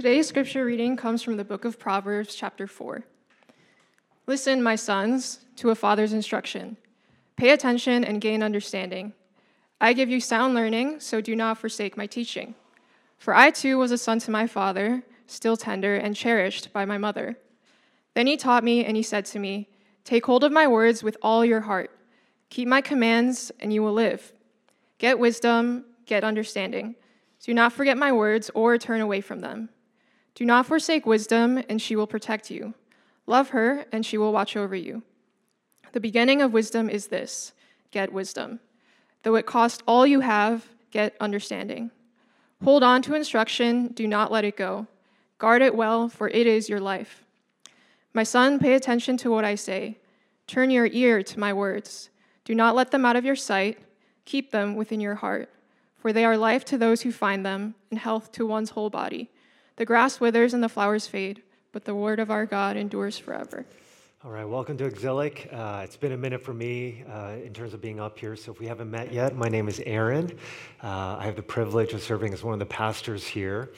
Today's scripture reading comes from the book of Proverbs, chapter 4. Listen, my sons, to a father's instruction. Pay attention and gain understanding. I give you sound learning, so do not forsake my teaching. For I too was a son to my father, still tender and cherished by my mother. Then he taught me, and he said to me, take hold of my words with all your heart. Keep my commands, and you will live. Get wisdom, get understanding. Do not forget my words or turn away from them. Do not forsake wisdom, and she will protect you. Love her, and she will watch over you. The beginning of wisdom is this, get wisdom. Though it cost all you have, get understanding. Hold on to instruction, do not let it go. Guard it well, for it is your life. My son, pay attention to what I say. Turn your ear to my words. Do not let them out of your sight. Keep them within your heart, for they are life to those who find them and health to one's whole body. The grass withers and the flowers fade, but the word of our God endures forever. All right, welcome to Exilic. It's been a minute for me in terms of being up here, so if we haven't met yet, my name is Aaron. I have the privilege of serving as one of the pastors here.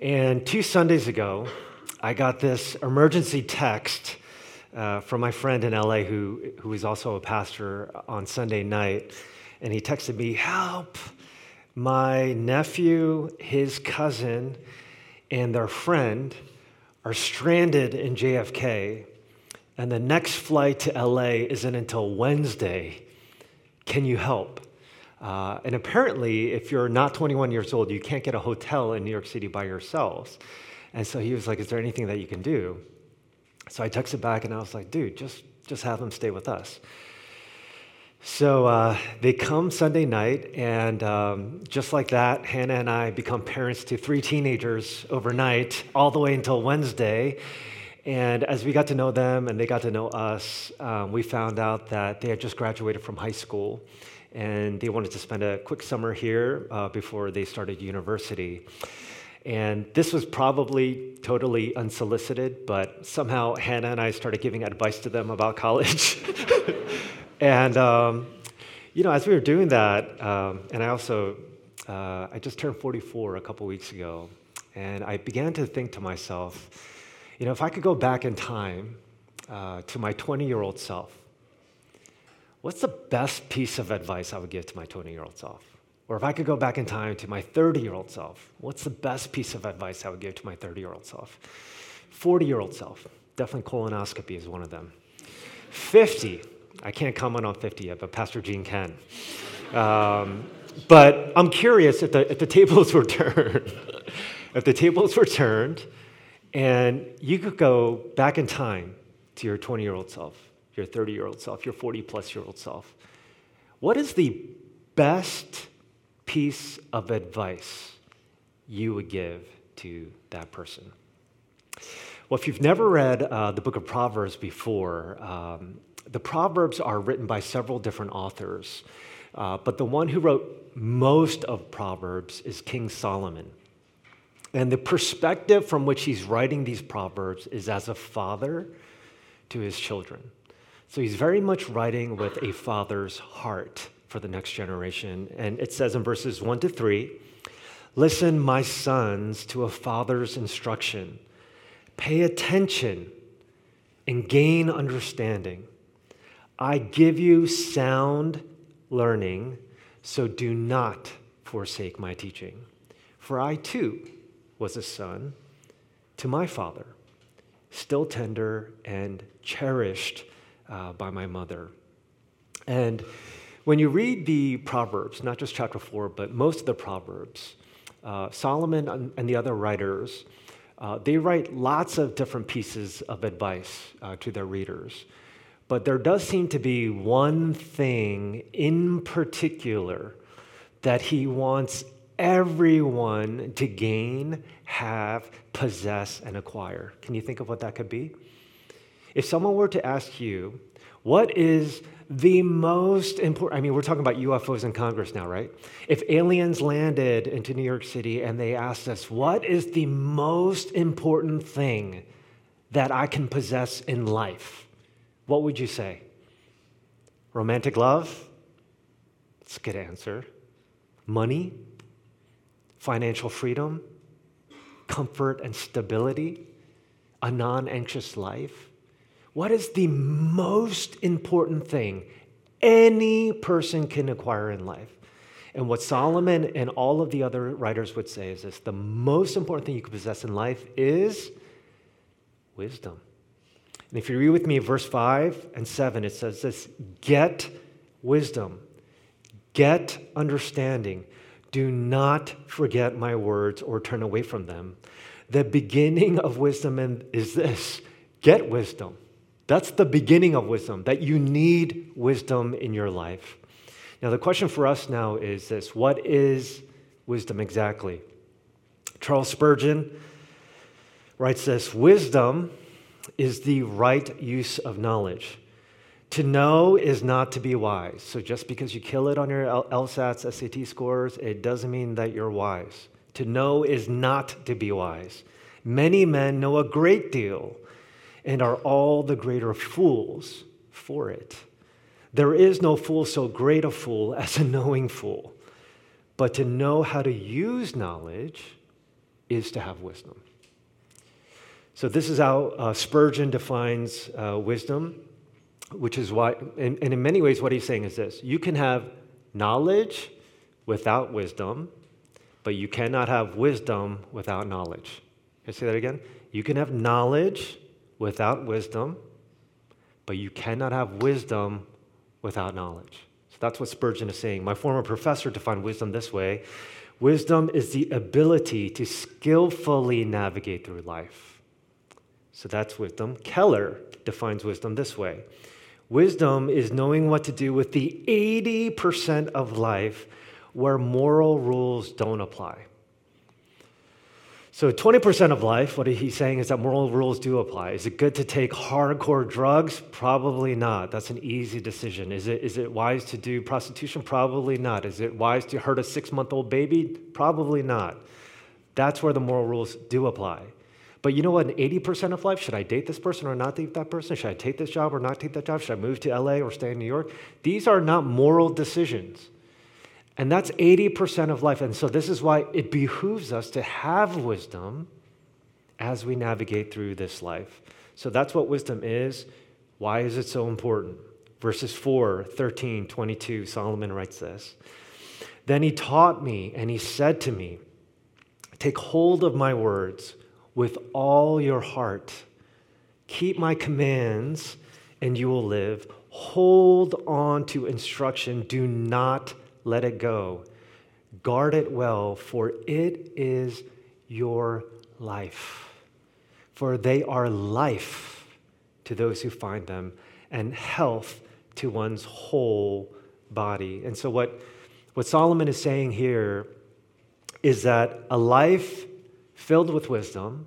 And 2 Sundays ago, I got this emergency text from my friend in LA who is also a pastor on Sunday night, and he texted me, help, my nephew, his cousin, and their friend are stranded in JFK, and the next flight to LA isn't until Wednesday. Can you help? And apparently, if you're not 21 years old, you can't get a hotel in New York City by yourselves. And so he was like, is there anything that you can do? So I texted back, and I was like, dude, just have them stay with us. So they come Sunday night, and just like that, Hannah and I become parents to 3 teenagers overnight, all the way until Wednesday. And as we got to know them and they got to know us, we found out that they had just graduated from high school, and they wanted to spend a quick summer here before they started university. And this was probably totally unsolicited, but somehow Hannah and I started giving advice to them about college. And, as we were doing that, and I also, I just turned 44 a couple weeks ago, and I began to think to myself, if I could go back in time to my 20-year-old self, what's the best piece of advice I would give to my 20-year-old self? Or if I could go back in time to my 30-year-old self, what's the best piece of advice I would give to my 30-year-old self? 40-year-old self, definitely colonoscopy is one of them. 50. I can't comment on 50 yet, but Pastor Gene can. But I'm curious if the tables were turned. If the tables were turned, and you could go back in time to your 20-year-old self, your 30-year-old self, your 40-plus-year-old self, what is the best piece of advice you would give to that person? Well, if you've never read the book of Proverbs before, the Proverbs are written by several different authors, but the one who wrote most of Proverbs is King Solomon. And the perspective from which he's writing these Proverbs is as a father to his children. So he's very much writing with a father's heart for the next generation. And it says in verses 1 to 3, listen, my sons, to a father's instruction. Pay attention and gain understanding. I give you sound learning, so do not forsake my teaching. For I too was a son to my father, still tender and cherished by my mother. And when you read the Proverbs, not just chapter 4, but most of the Proverbs, Solomon and the other writers, they write lots of different pieces of advice to their readers. But there does seem to be one thing in particular that he wants everyone to gain, have, possess, and acquire. Can you think of what that could be? If someone were to ask you, what is the most important, we're talking about UFOs in Congress now, right? If aliens landed into New York City and they asked us, what is the most important thing that I can possess in life? What would you say? Romantic love? That's a good answer. Money? Financial freedom? comfort and stability, a non-anxious life? What is the most important thing any person can acquire in life? And what Solomon and all of the other writers would say is this: the most important thing you can possess in life is wisdom. And if you read with me verse 5 and 7, it says this: get wisdom, get understanding. Do not forget my words or turn away from them. The beginning of wisdom is this: get wisdom. That's the beginning of wisdom, that you need wisdom in your life. Now, the question for us now is this: what is wisdom exactly? Charles Spurgeon writes this: wisdom is the right use of knowledge. To know is not to be wise. So just because you kill it on your LSATs, SAT scores, it doesn't mean that you're wise. To know is not to be wise. Many men know a great deal and are all the greater fools for it. There is no fool so great a fool as a knowing fool. But to know how to use knowledge is to have wisdom. So this is how Spurgeon defines wisdom, which is why, and in many ways what he's saying is this: you can have knowledge without wisdom, but you cannot have wisdom without knowledge. Can I say that again? You can have knowledge without wisdom, but you cannot have wisdom without knowledge. So that's what Spurgeon is saying. My former professor defined wisdom this way: wisdom is the ability to skillfully navigate through life. So that's wisdom. Keller defines wisdom this way: wisdom is knowing what to do with the 80% of life where moral rules don't apply. So 20% of life, what he's saying is that moral rules do apply. Is it good to take hardcore drugs? Probably not. That's an easy decision. Is it wise to do prostitution? Probably not. Is it wise to hurt a 6-month-old baby? Probably not. That's where the moral rules do apply. But you know what, in 80% of life, should I date this person or not date that person? Should I take this job or not take that job? Should I move to LA or stay in New York? These are not moral decisions. And that's 80% of life. And so this is why it behooves us to have wisdom as we navigate through this life. So that's what wisdom is. Why is it so important? Verses 4, 13, 22, Solomon writes this: then he taught me and he said to me, take hold of my words with all your heart. Keep my commands and you will live. Hold on to instruction. Do not let it go. Guard it well, for it is your life. For they are life to those who find them, and health to one's whole body. And so what Solomon is saying here is that a life filled with wisdom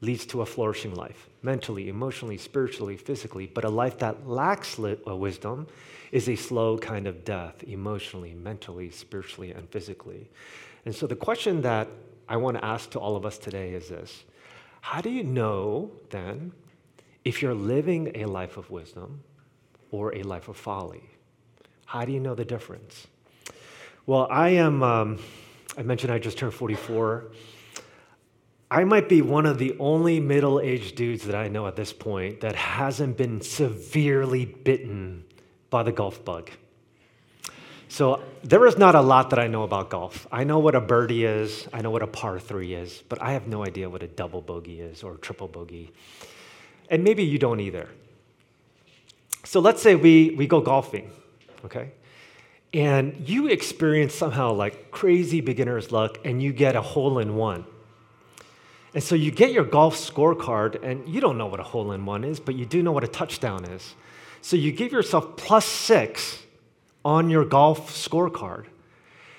leads to a flourishing life, mentally, emotionally, spiritually, physically. But a life that lacks wisdom is a slow kind of death, emotionally, mentally, spiritually, and physically. And so the question that I want to ask to all of us today is this: how do you know, then, if you're living a life of wisdom or a life of folly? How do you know the difference? Well, I mentioned I just turned 44. I might be one of the only middle-aged dudes that I know at this point that hasn't been severely bitten by the golf bug. So there is not a lot that I know about golf. I know what a birdie is, I know what a par 3 is, but I have no idea what a double bogey is or a triple bogey. And maybe you don't either. So let's say we go golfing, okay? And you experience somehow like crazy beginner's luck and you get a hole-in-one. And so you get your golf scorecard, and you don't know what a hole-in-one is, but you do know what a touchdown is. So you give yourself +6 on your golf scorecard.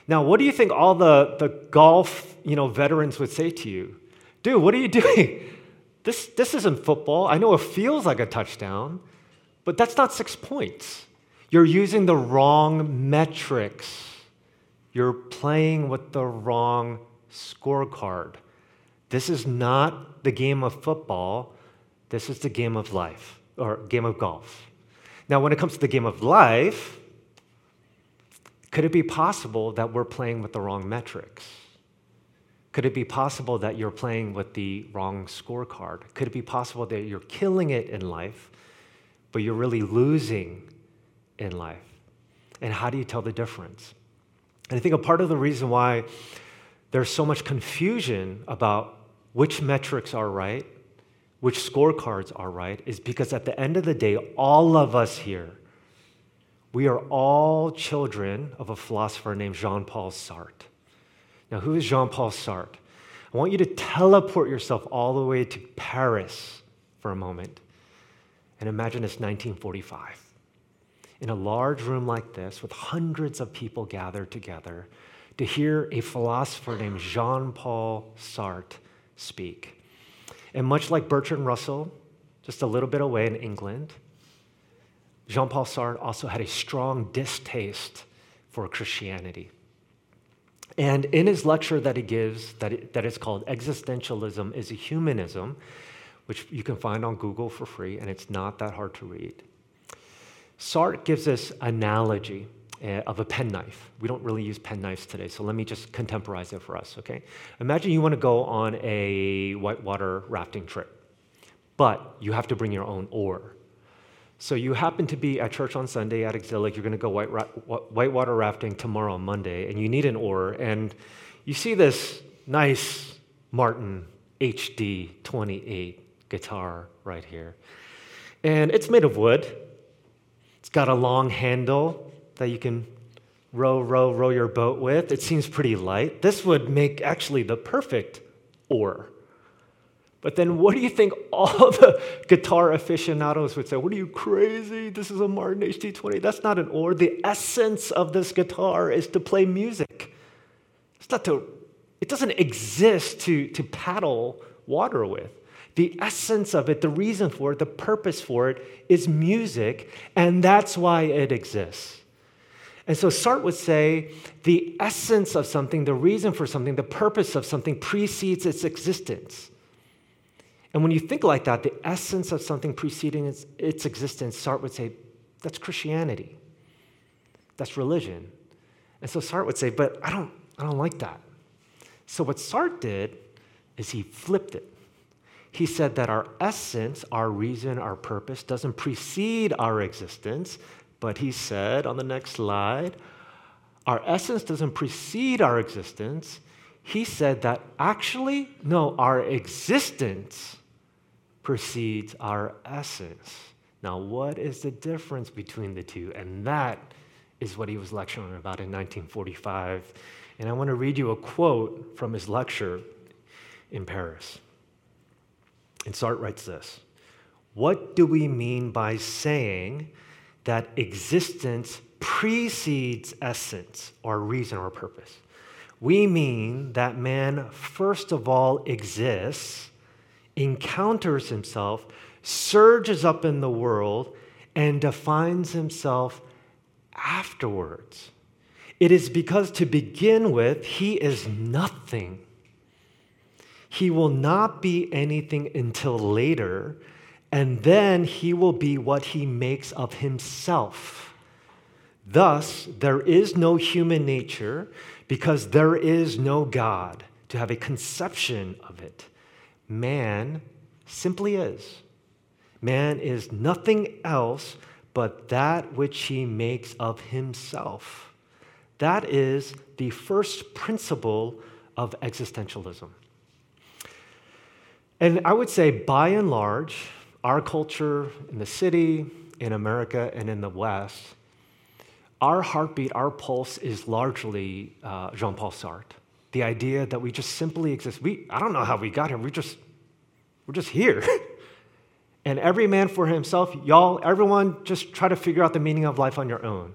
Now, what do you think all the golf veterans would say to you? Dude, what are you doing? This isn't football. I know it feels like a touchdown, but that's not 6 points. You're using the wrong metrics. You're playing with the wrong scorecard. This is not the game of football. This is the game of life, or game of golf. Now, when it comes to the game of life, could it be possible that we're playing with the wrong metrics? Could it be possible that you're playing with the wrong scorecard? Could it be possible that you're killing it in life, but you're really losing in life? And how do you tell the difference? And I think a part of the reason why there's so much confusion about which metrics are right, which scorecards are right, is because at the end of the day, all of us here, we are all children of a philosopher named Jean-Paul Sartre. Now, who is Jean-Paul Sartre? I want you to teleport yourself all the way to Paris for a moment and imagine it's 1945. In a large room like this with hundreds of people gathered together to hear a philosopher named Jean-Paul Sartre speak. And much like Bertrand Russell, just a little bit away in England, Jean-Paul Sartre also had a strong distaste for Christianity. And in his lecture that he gives, that is called Existentialism is a Humanism, which you can find on Google for free, and it's not that hard to read. Sartre gives this analogy of a penknife. We don't really use penknives today, so let me just contemporize it for us, okay? Imagine you want to go on a whitewater rafting trip, but you have to bring your own oar. So you happen to be at church on Sunday at Exilic, you're going to go whitewater rafting tomorrow on Monday, and you need an oar, and you see this nice Martin HD 28 guitar right here. And it's made of wood. It's got a long handle that you can row your boat with. It seems pretty light. This would make actually the perfect oar. But then what do you think all the guitar aficionados would say? What are you, crazy? This is a Martin HD 28. That's not an oar. The essence of this guitar is to play music. It doesn't exist to paddle water with. The essence of it, the reason for it, the purpose for it is music, and that's why it exists. And so Sartre would say the essence of something, the reason for something, the purpose of something precedes its existence. And when you think like that, the essence of something preceding its existence, Sartre would say, that's Christianity. That's religion. And so Sartre would say, but I don't like that. So what Sartre did is he flipped it. He said that our essence, our reason, our purpose doesn't precede our existence, but he said on the next slide, our essence doesn't precede our existence. He said that actually, no, our existence precedes our essence. Now, what is the difference between the two? And that is what he was lecturing about in 1945. And I want to read you a quote from his lecture in Paris. And Sartre writes this: "What do we mean by saying that existence precedes essence or reason or purpose? We mean that man, first of all, exists, encounters himself, surges up in the world, and defines himself afterwards. It is because, to begin with, he is nothing. He will not be anything until later, and then he will be what he makes of himself. Thus, there is no human nature because there is no God to have a conception of it. Man simply is. Man is nothing else but that which he makes of himself. That is the first principle of existentialism." And I would say, by and large, our culture in the city, in America, and in the West, our heartbeat, our pulse is largely Jean-Paul Sartre. The idea that we just simply exist. I don't know how we got here. We're just here. And every man for himself, everyone just try to figure out the meaning of life on your own.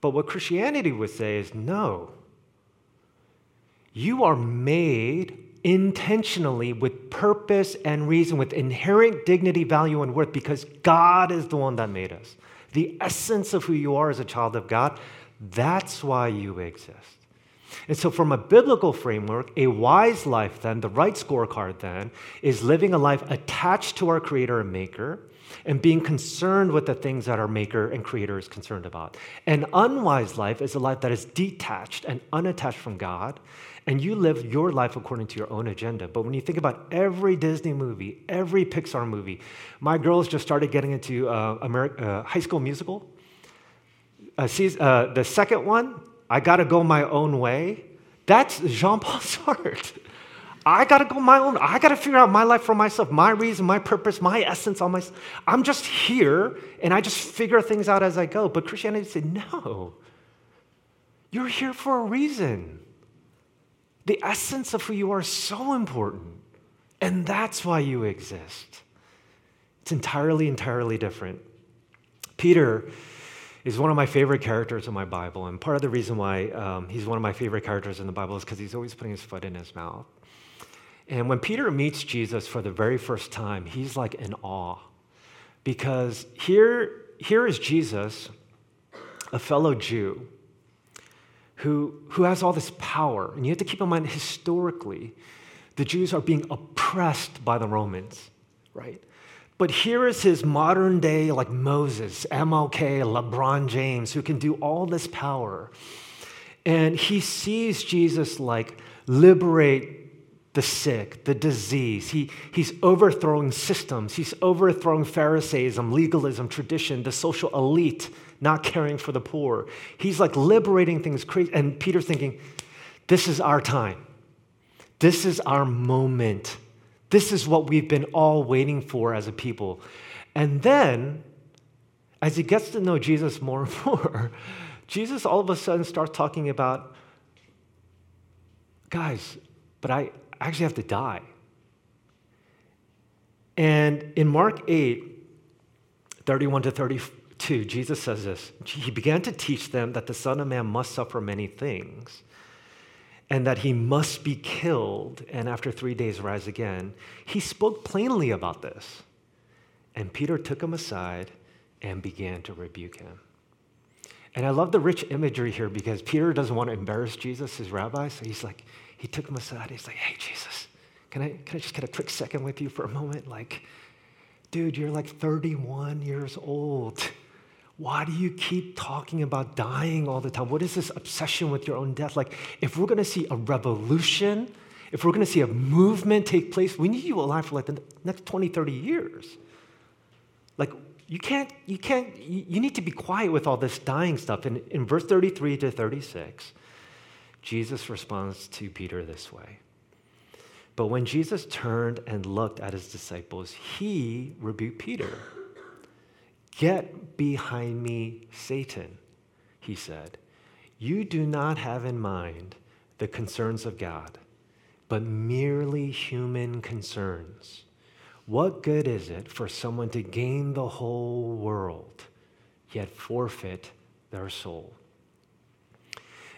But what Christianity would say is, no. You are made intentionally, with purpose and reason, with inherent dignity, value, and worth, because God is the one that made us. The essence of who you are as a child of God, that's why you exist. And so from a biblical framework, a wise life then, the right scorecard then, is living a life attached to our Creator and Maker and being concerned with the things that our Maker and Creator is concerned about. An unwise life is a life that is detached and unattached from God, and you live your life according to your own agenda. But when you think about every Disney movie, every Pixar movie, my girls just started getting into High School Musical. The second one, I gotta go my own way. That's Jean-Paul Sartre. I gotta go my own. I gotta figure out my life for myself, my reason, my purpose, my essence. I'm just here, and I just figure things out as I go. But Christianity said, no. You're here for a reason. The essence of who you are is so important, and that's why you exist. It's entirely, entirely different. Peter is one of my favorite characters in my Bible, and part of the reason why he's one of my favorite characters in the Bible is because he's always putting his foot in his mouth. And when Peter meets Jesus for the very first time, he's like in awe, because here is Jesus, a fellow Jew, who has all this power. And you have to keep in mind, historically, the Jews are being oppressed by the Romans, right? But here is his modern day, like Moses, MLK, LeBron James, who can do all this power. And he sees Jesus like liberate the sick, the disease. He's overthrowing systems. He's overthrowing Pharisaism, legalism, tradition, the social elite, not caring for the poor. He's like liberating things crazy. And Peter's thinking, this is our time. This is our moment. This is what we've been all waiting for as a people. And then, as he gets to know Jesus more and more, Jesus all of a sudden starts talking about, guys, but I actually have to die. And in Mark 8:31-32, Jesus says this. He began to teach them that the Son of Man must suffer many things and that he must be killed and after 3 days rise again. He spoke plainly about this. And Peter took him aside and began to rebuke him. And I love the rich imagery here because Peter doesn't want to embarrass Jesus, his rabbi, so he's like, he took him aside. He's like, hey, Jesus, can I just get a quick second with you for a moment? Like, dude, you're like 31 years old. Why do you keep talking about dying all the time? What is this obsession with your own death? Like, if we're going to see a revolution, if we're going to see a movement take place, we need you alive for like the next 20, 30 years. Like, you need to be quiet with all this dying stuff. And in verse 33-36, Jesus responds to Peter this way. But when Jesus turned and looked at his disciples, he rebuked Peter. Get behind me, Satan, he said. You do not have in mind the concerns of God, but merely human concerns. What good is it for someone to gain the whole world, yet forfeit their soul?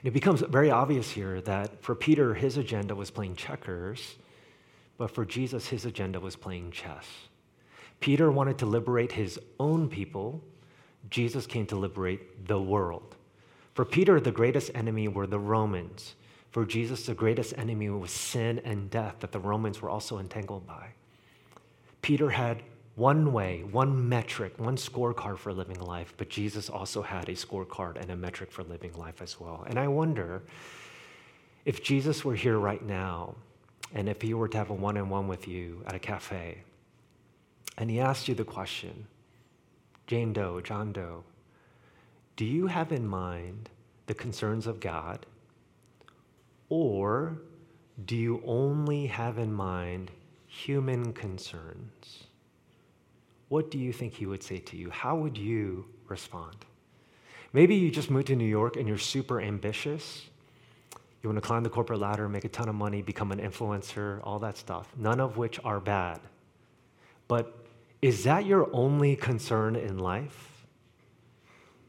It becomes very obvious here that for Peter, his agenda was playing checkers, but for Jesus, his agenda was playing chess. Peter wanted to liberate his own people. Jesus came to liberate the world. For Peter, the greatest enemy were the Romans. For Jesus, the greatest enemy was sin and death that the Romans were also entangled by. Peter had one way, one metric, one scorecard for living life, but Jesus also had a scorecard and a metric for living life as well. And I wonder if Jesus were here right now, and if he were to have a one-on-one with you at a cafe, and he asked you the question, Jane Doe, John Doe, do you have in mind the concerns of God, or do you only have in mind human concerns? What do you think he would say to you? How would you respond? Maybe you just moved to New York and you're super ambitious. You want to climb the corporate ladder, make a ton of money, become an influencer, all that stuff, none of which are bad. But is that your only concern in life?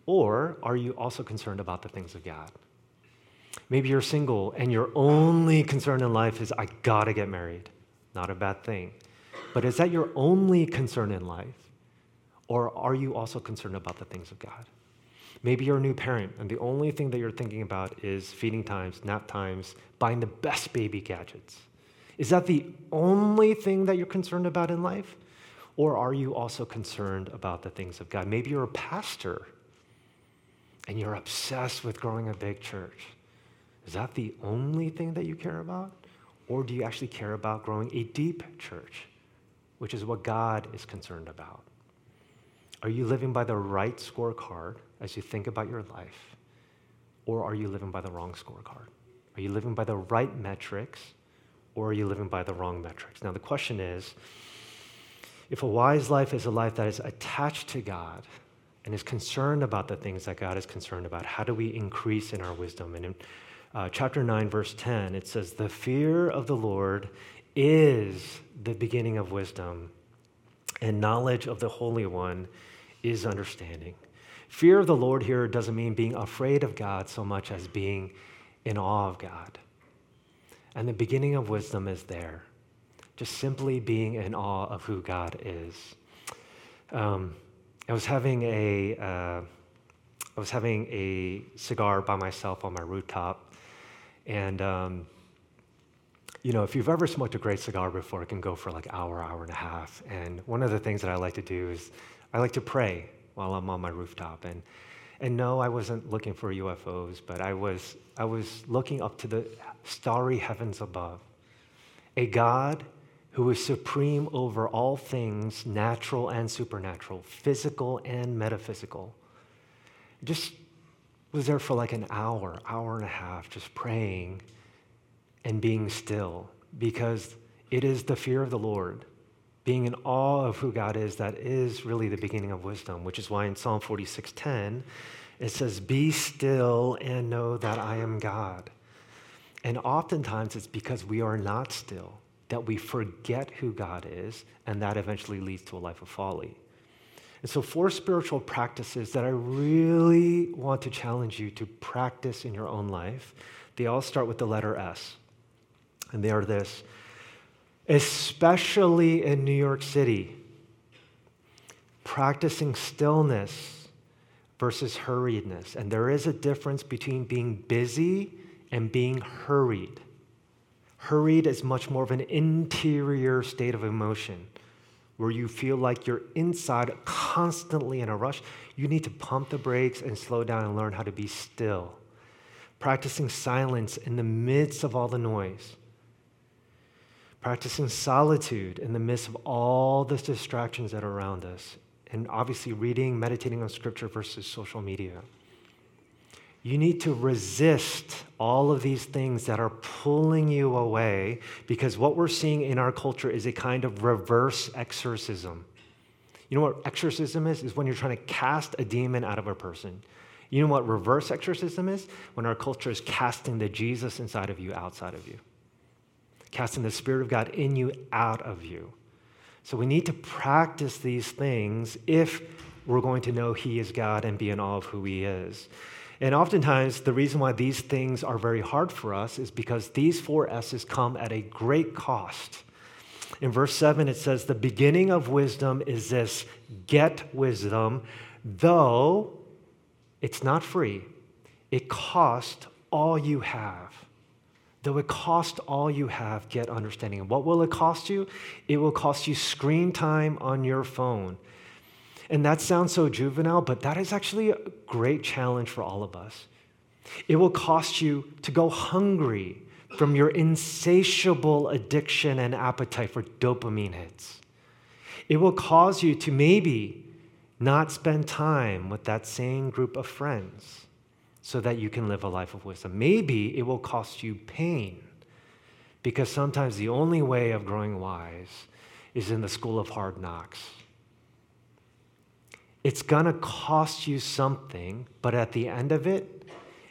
Or are you also concerned about the things of God? Maybe you're single and your only concern in life is, I gotta get married. Not a bad thing. But is that your only concern in life? Or are you also concerned about the things of God? Maybe you're a new parent, and the only thing that you're thinking about is feeding times, nap times, buying the best baby gadgets. Is that the only thing that you're concerned about in life? Or are you also concerned about the things of God? Maybe you're a pastor, and you're obsessed with growing a big church. Is that the only thing that you care about? Or do you actually care about growing a deep church, which is what God is concerned about? Are you living by the right scorecard as you think about your life? Or are you living by the wrong scorecard? Are you living by the right metrics? Or are you living by the wrong metrics? Now, the question is, if a wise life is a life that is attached to God and is concerned about the things that God is concerned about, how do we increase in our wisdom? And in chapter 9, verse 10, it says, "The fear of the Lord is the beginning of wisdom, and knowledge of the Holy One is understanding." Fear of the Lord here doesn't mean being afraid of God so much as being in awe of God. And the beginning of wisdom is there, just simply being in awe of who God is. I was having a cigar by myself on my rooftop, and if you've ever smoked a great cigar before, it can go for like hour and a half. And one of the things that I like to do is I like to pray while I'm on my rooftop. And no, I wasn't looking for UFOs, but I was looking up to the starry heavens above, a God who is supreme over all things, natural and supernatural, physical and metaphysical. Just was there for like an hour and a half, just praying and being still, because it is the fear of the Lord, being in awe of who God is, that is really the beginning of wisdom, which is why in Psalm 46:10, it says, "Be still and know that I am God." And oftentimes it's because we are not still that we forget who God is, and that eventually leads to a life of folly. And so 4 spiritual practices that I really want to challenge you to practice in your own life, they all start with the letter S. And they are this: especially in New York City, practicing stillness versus hurriedness. And there is a difference between being busy and being hurried. Hurried is much more of an interior state of emotion where you feel like you're inside constantly in a rush. You need to pump the brakes and slow down and learn how to be still. Practicing silence in the midst of all the noise. Practicing solitude in the midst of all the distractions that are around us. And obviously reading, meditating on scripture versus social media. You need to resist all of these things that are pulling you away, because what we're seeing in our culture is a kind of reverse exorcism. You know what exorcism is when you're trying to cast a demon out of a person. You know what reverse exorcism is? When our culture is casting the Jesus inside of you, outside of you. Casting the Spirit of God in you, out of you. So we need to practice these things if we're going to know He is God and be in awe of who He is. And oftentimes, the reason why these things are very hard for us is because these 4 S's come at a great cost. In verse 7, it says, "The beginning of wisdom is this, get wisdom, though it's not free. It costs all you have." Though it costs all you have, get understanding. And what will it cost you? It will cost you screen time on your phone. And that sounds so juvenile, but that is actually a great challenge for all of us. It will cost you to go hungry from your insatiable addiction and appetite for dopamine hits. It will cause you to maybe not spend time with that same group of friends so that you can live a life of wisdom. Maybe it will cost you pain, because sometimes the only way of growing wise is in the school of hard knocks. It's gonna cost you something, but at the end of it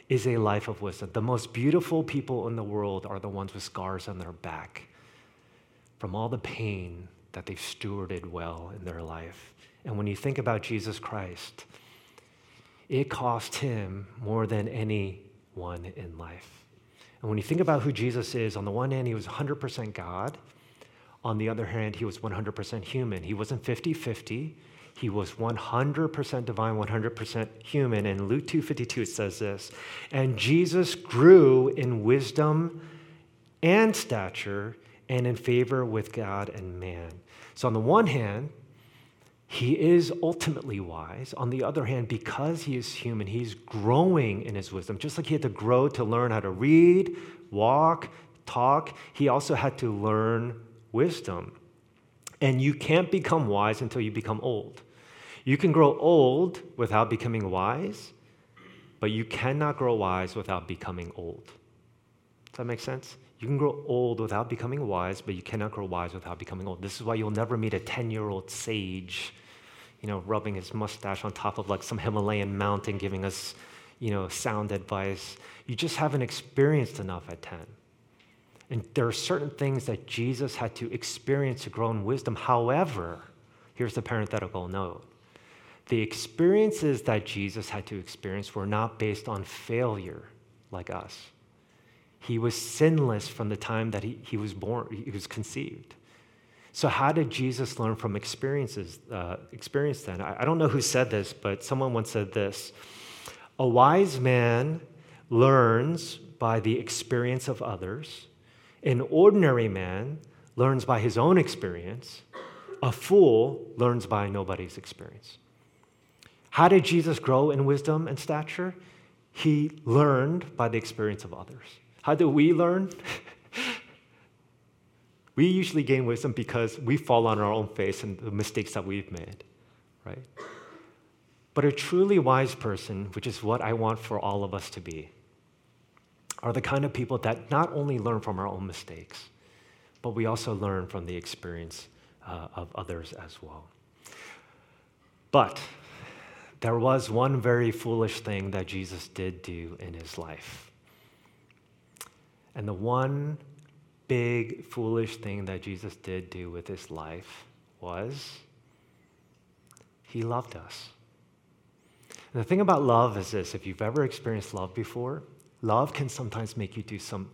is a life of wisdom. The most beautiful people in the world are the ones with scars on their back from all the pain that they've stewarded well in their life. And when you think about Jesus Christ, it cost Him more than anyone in life. And when you think about who Jesus is, on the one hand, He was 100% God. On the other hand, He was 100% human. He wasn't 50-50. He was 100% divine, 100% human. In Luke 2:52, it says this, and Jesus grew in wisdom and stature and in favor with God and man. So on the one hand, he is ultimately wise. On the other hand, because he is human, he's growing in his wisdom. Just like he had to grow to learn how to read, walk, talk, he also had to learn wisdom. And you can't become wise until you become old. You can grow old without becoming wise, but you cannot grow wise without becoming old. Does that make sense? You can grow old without becoming wise, but you cannot grow wise without becoming old. This is why you'll never meet a 10-year-old sage, rubbing his mustache on top of like some Himalayan mountain, giving us, sound advice. You just haven't experienced enough at 10. And there are certain things that Jesus had to experience to grow in wisdom. However, here's the parenthetical note. The experiences that Jesus had to experience were not based on failure like us. He was sinless from the time that he was born, he was conceived. So how did Jesus learn from experience then? I don't know who said this, but someone once said this. A wise man learns by the experience of others. An ordinary man learns by his own experience. A fool learns by nobody's experience. How did Jesus grow in wisdom and stature? He learned by the experience of others. How do we learn? We usually gain wisdom because we fall on our own face and the mistakes that we've made, right? But a truly wise person, which is what I want for all of us to be, are the kind of people that not only learn from our own mistakes, but we also learn from the experience of others as well. But there was one very foolish thing that Jesus did do in his life. And the one big foolish thing that Jesus did do with his life was he loved us. And the thing about love is this, if you've ever experienced love before, love can sometimes make you do some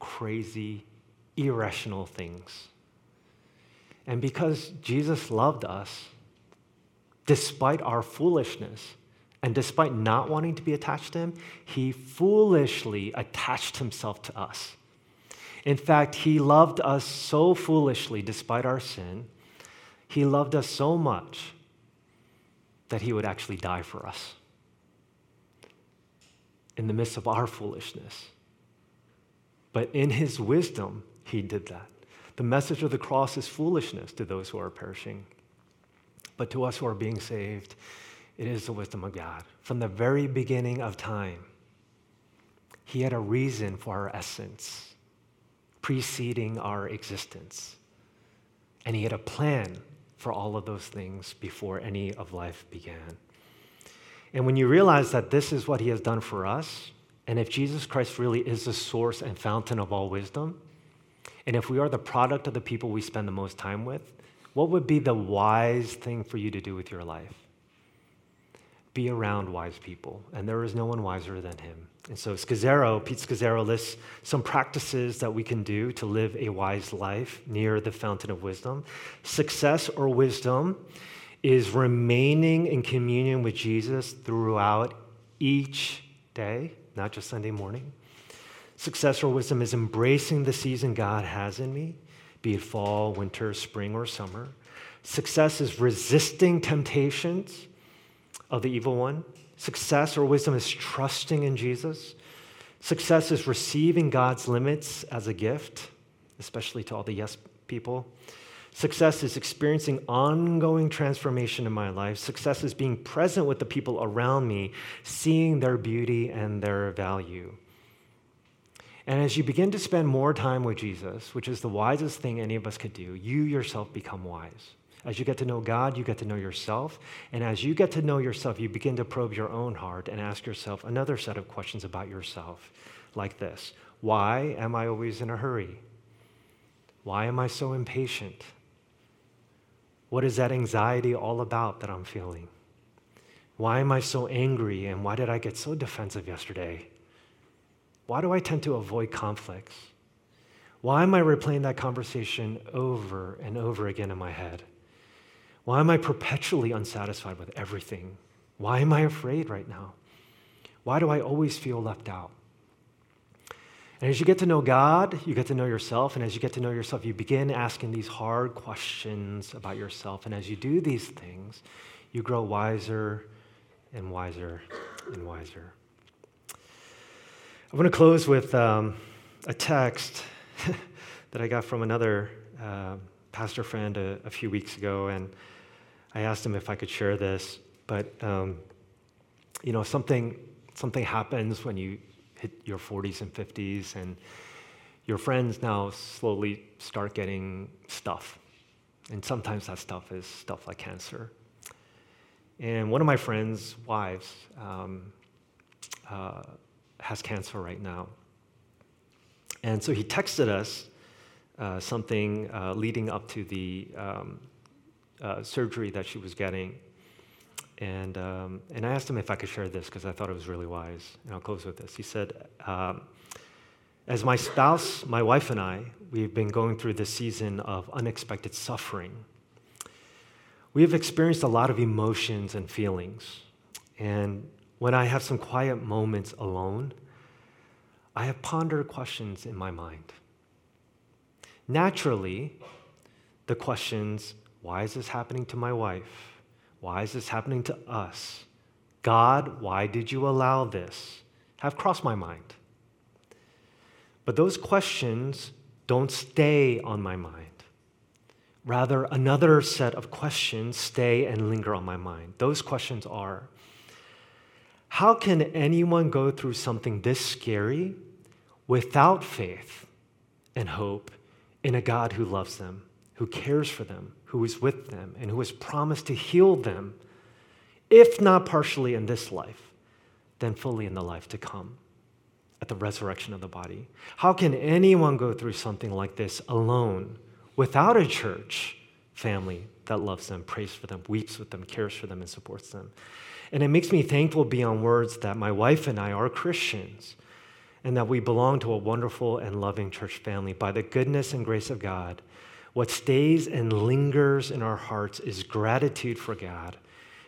crazy, irrational things. And because Jesus loved us, despite our foolishness, and despite not wanting to be attached to him, he foolishly attached himself to us. In fact, he loved us so foolishly, despite our sin, he loved us so much that he would actually die for us. In the midst of our foolishness. But in his wisdom, he did that. The message of the cross is foolishness to those who are perishing. But to us who are being saved, it is the wisdom of God. From the very beginning of time, he had a reason for our essence, preceding our existence. And he had a plan for all of those things before any of life began. And when you realize that this is what he has done for us, and if Jesus Christ really is the source and fountain of all wisdom, and if we are the product of the people we spend the most time with, what would be the wise thing for you to do with your life? Be around wise people, and there is no one wiser than him. And so Pete Scazzaro lists some practices that we can do to live a wise life near the fountain of wisdom. Success or wisdom is remaining in communion with Jesus throughout each day, not just Sunday morning. Success or wisdom is embracing the season God has in me, be it fall, winter, spring, or summer. Success is resisting temptations of the evil one. Success or wisdom is trusting in Jesus. Success is receiving God's limits as a gift, especially to all the yes people. Success is experiencing ongoing transformation in my life. Success is being present with the people around me, seeing their beauty and their value. And as you begin to spend more time with Jesus, which is the wisest thing any of us could do, you yourself become wise. As you get to know God, you get to know yourself. And as you get to know yourself, you begin to probe your own heart and ask yourself another set of questions about yourself, like this. Why am I always in a hurry? Why am I so impatient? What is that anxiety all about that I'm feeling? Why am I so angry, and why did I get so defensive yesterday? Why do I tend to avoid conflicts? Why am I replaying that conversation over and over again in my head? Why am I perpetually unsatisfied with everything? Why am I afraid right now? Why do I always feel left out? And as you get to know God, you get to know yourself, and as you get to know yourself, you begin asking these hard questions about yourself. And as you do these things, you grow wiser and wiser and wiser. I want to close with a text that I got from another pastor friend a few weeks ago, and I asked him if I could share this. But you know, something happens when you hit your 40s and 50s, and your friends now slowly start getting stuff. And sometimes that stuff is stuff like cancer. And one of my friends' wives has cancer right now. And so he texted us something leading up to the surgery that she was getting. And I asked him if I could share this because I thought it was really wise. And I'll close with this. He said, as my spouse, my wife and I, we've been going through this season of unexpected suffering. We have experienced a lot of emotions and feelings. And when I have some quiet moments alone, I have pondered questions in my mind. Naturally, the questions, why is this happening to my wife? Why is this happening to us? God, why did you allow this? Have crossed my mind. But those questions don't stay on my mind. Rather, another set of questions stay and linger on my mind. Those questions are, how can anyone go through something this scary without faith and hope in a God who loves them, who cares for them, who is with them, and who has promised to heal them, if not partially in this life, then fully in the life to come, at the resurrection of the body? How can anyone go through something like this alone, without a church family that loves them, prays for them, weeps with them, cares for them, and supports them? And it makes me thankful beyond words that my wife and I are Christians, and that we belong to a wonderful and loving church family. By the goodness and grace of God, what stays and lingers in our hearts is gratitude for God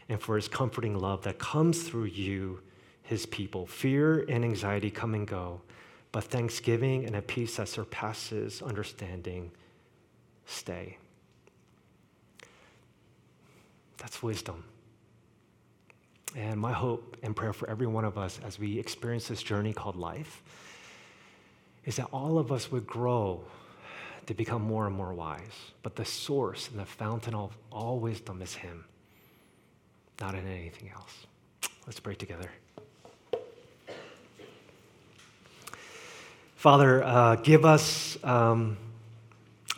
and for his comforting love that comes through you, his people. Fear and anxiety come and go, but thanksgiving and a peace that surpasses understanding stay. That's wisdom. And my hope and prayer for every one of us as we experience this journey called life is that all of us would grow to become more and more wise. But the source and the fountain of all wisdom is him, not in anything else. Let's pray together. Father, give us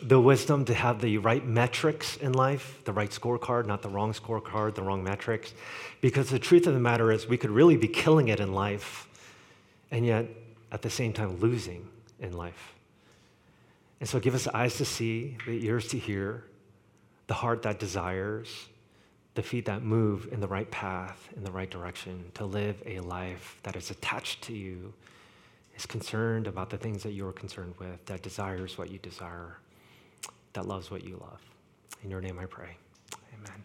the wisdom to have the right metrics in life, the right scorecard, not the wrong scorecard, the wrong metrics. Because the truth of the matter is we could really be killing it in life and yet at the same time losing in life. And so give us eyes to see, the ears to hear, the heart that desires, the feet that move in the right path, in the right direction, to live a life that is attached to you, is concerned about the things that you are concerned with, that desires what you desire, that loves what you love. In your name I pray. Amen.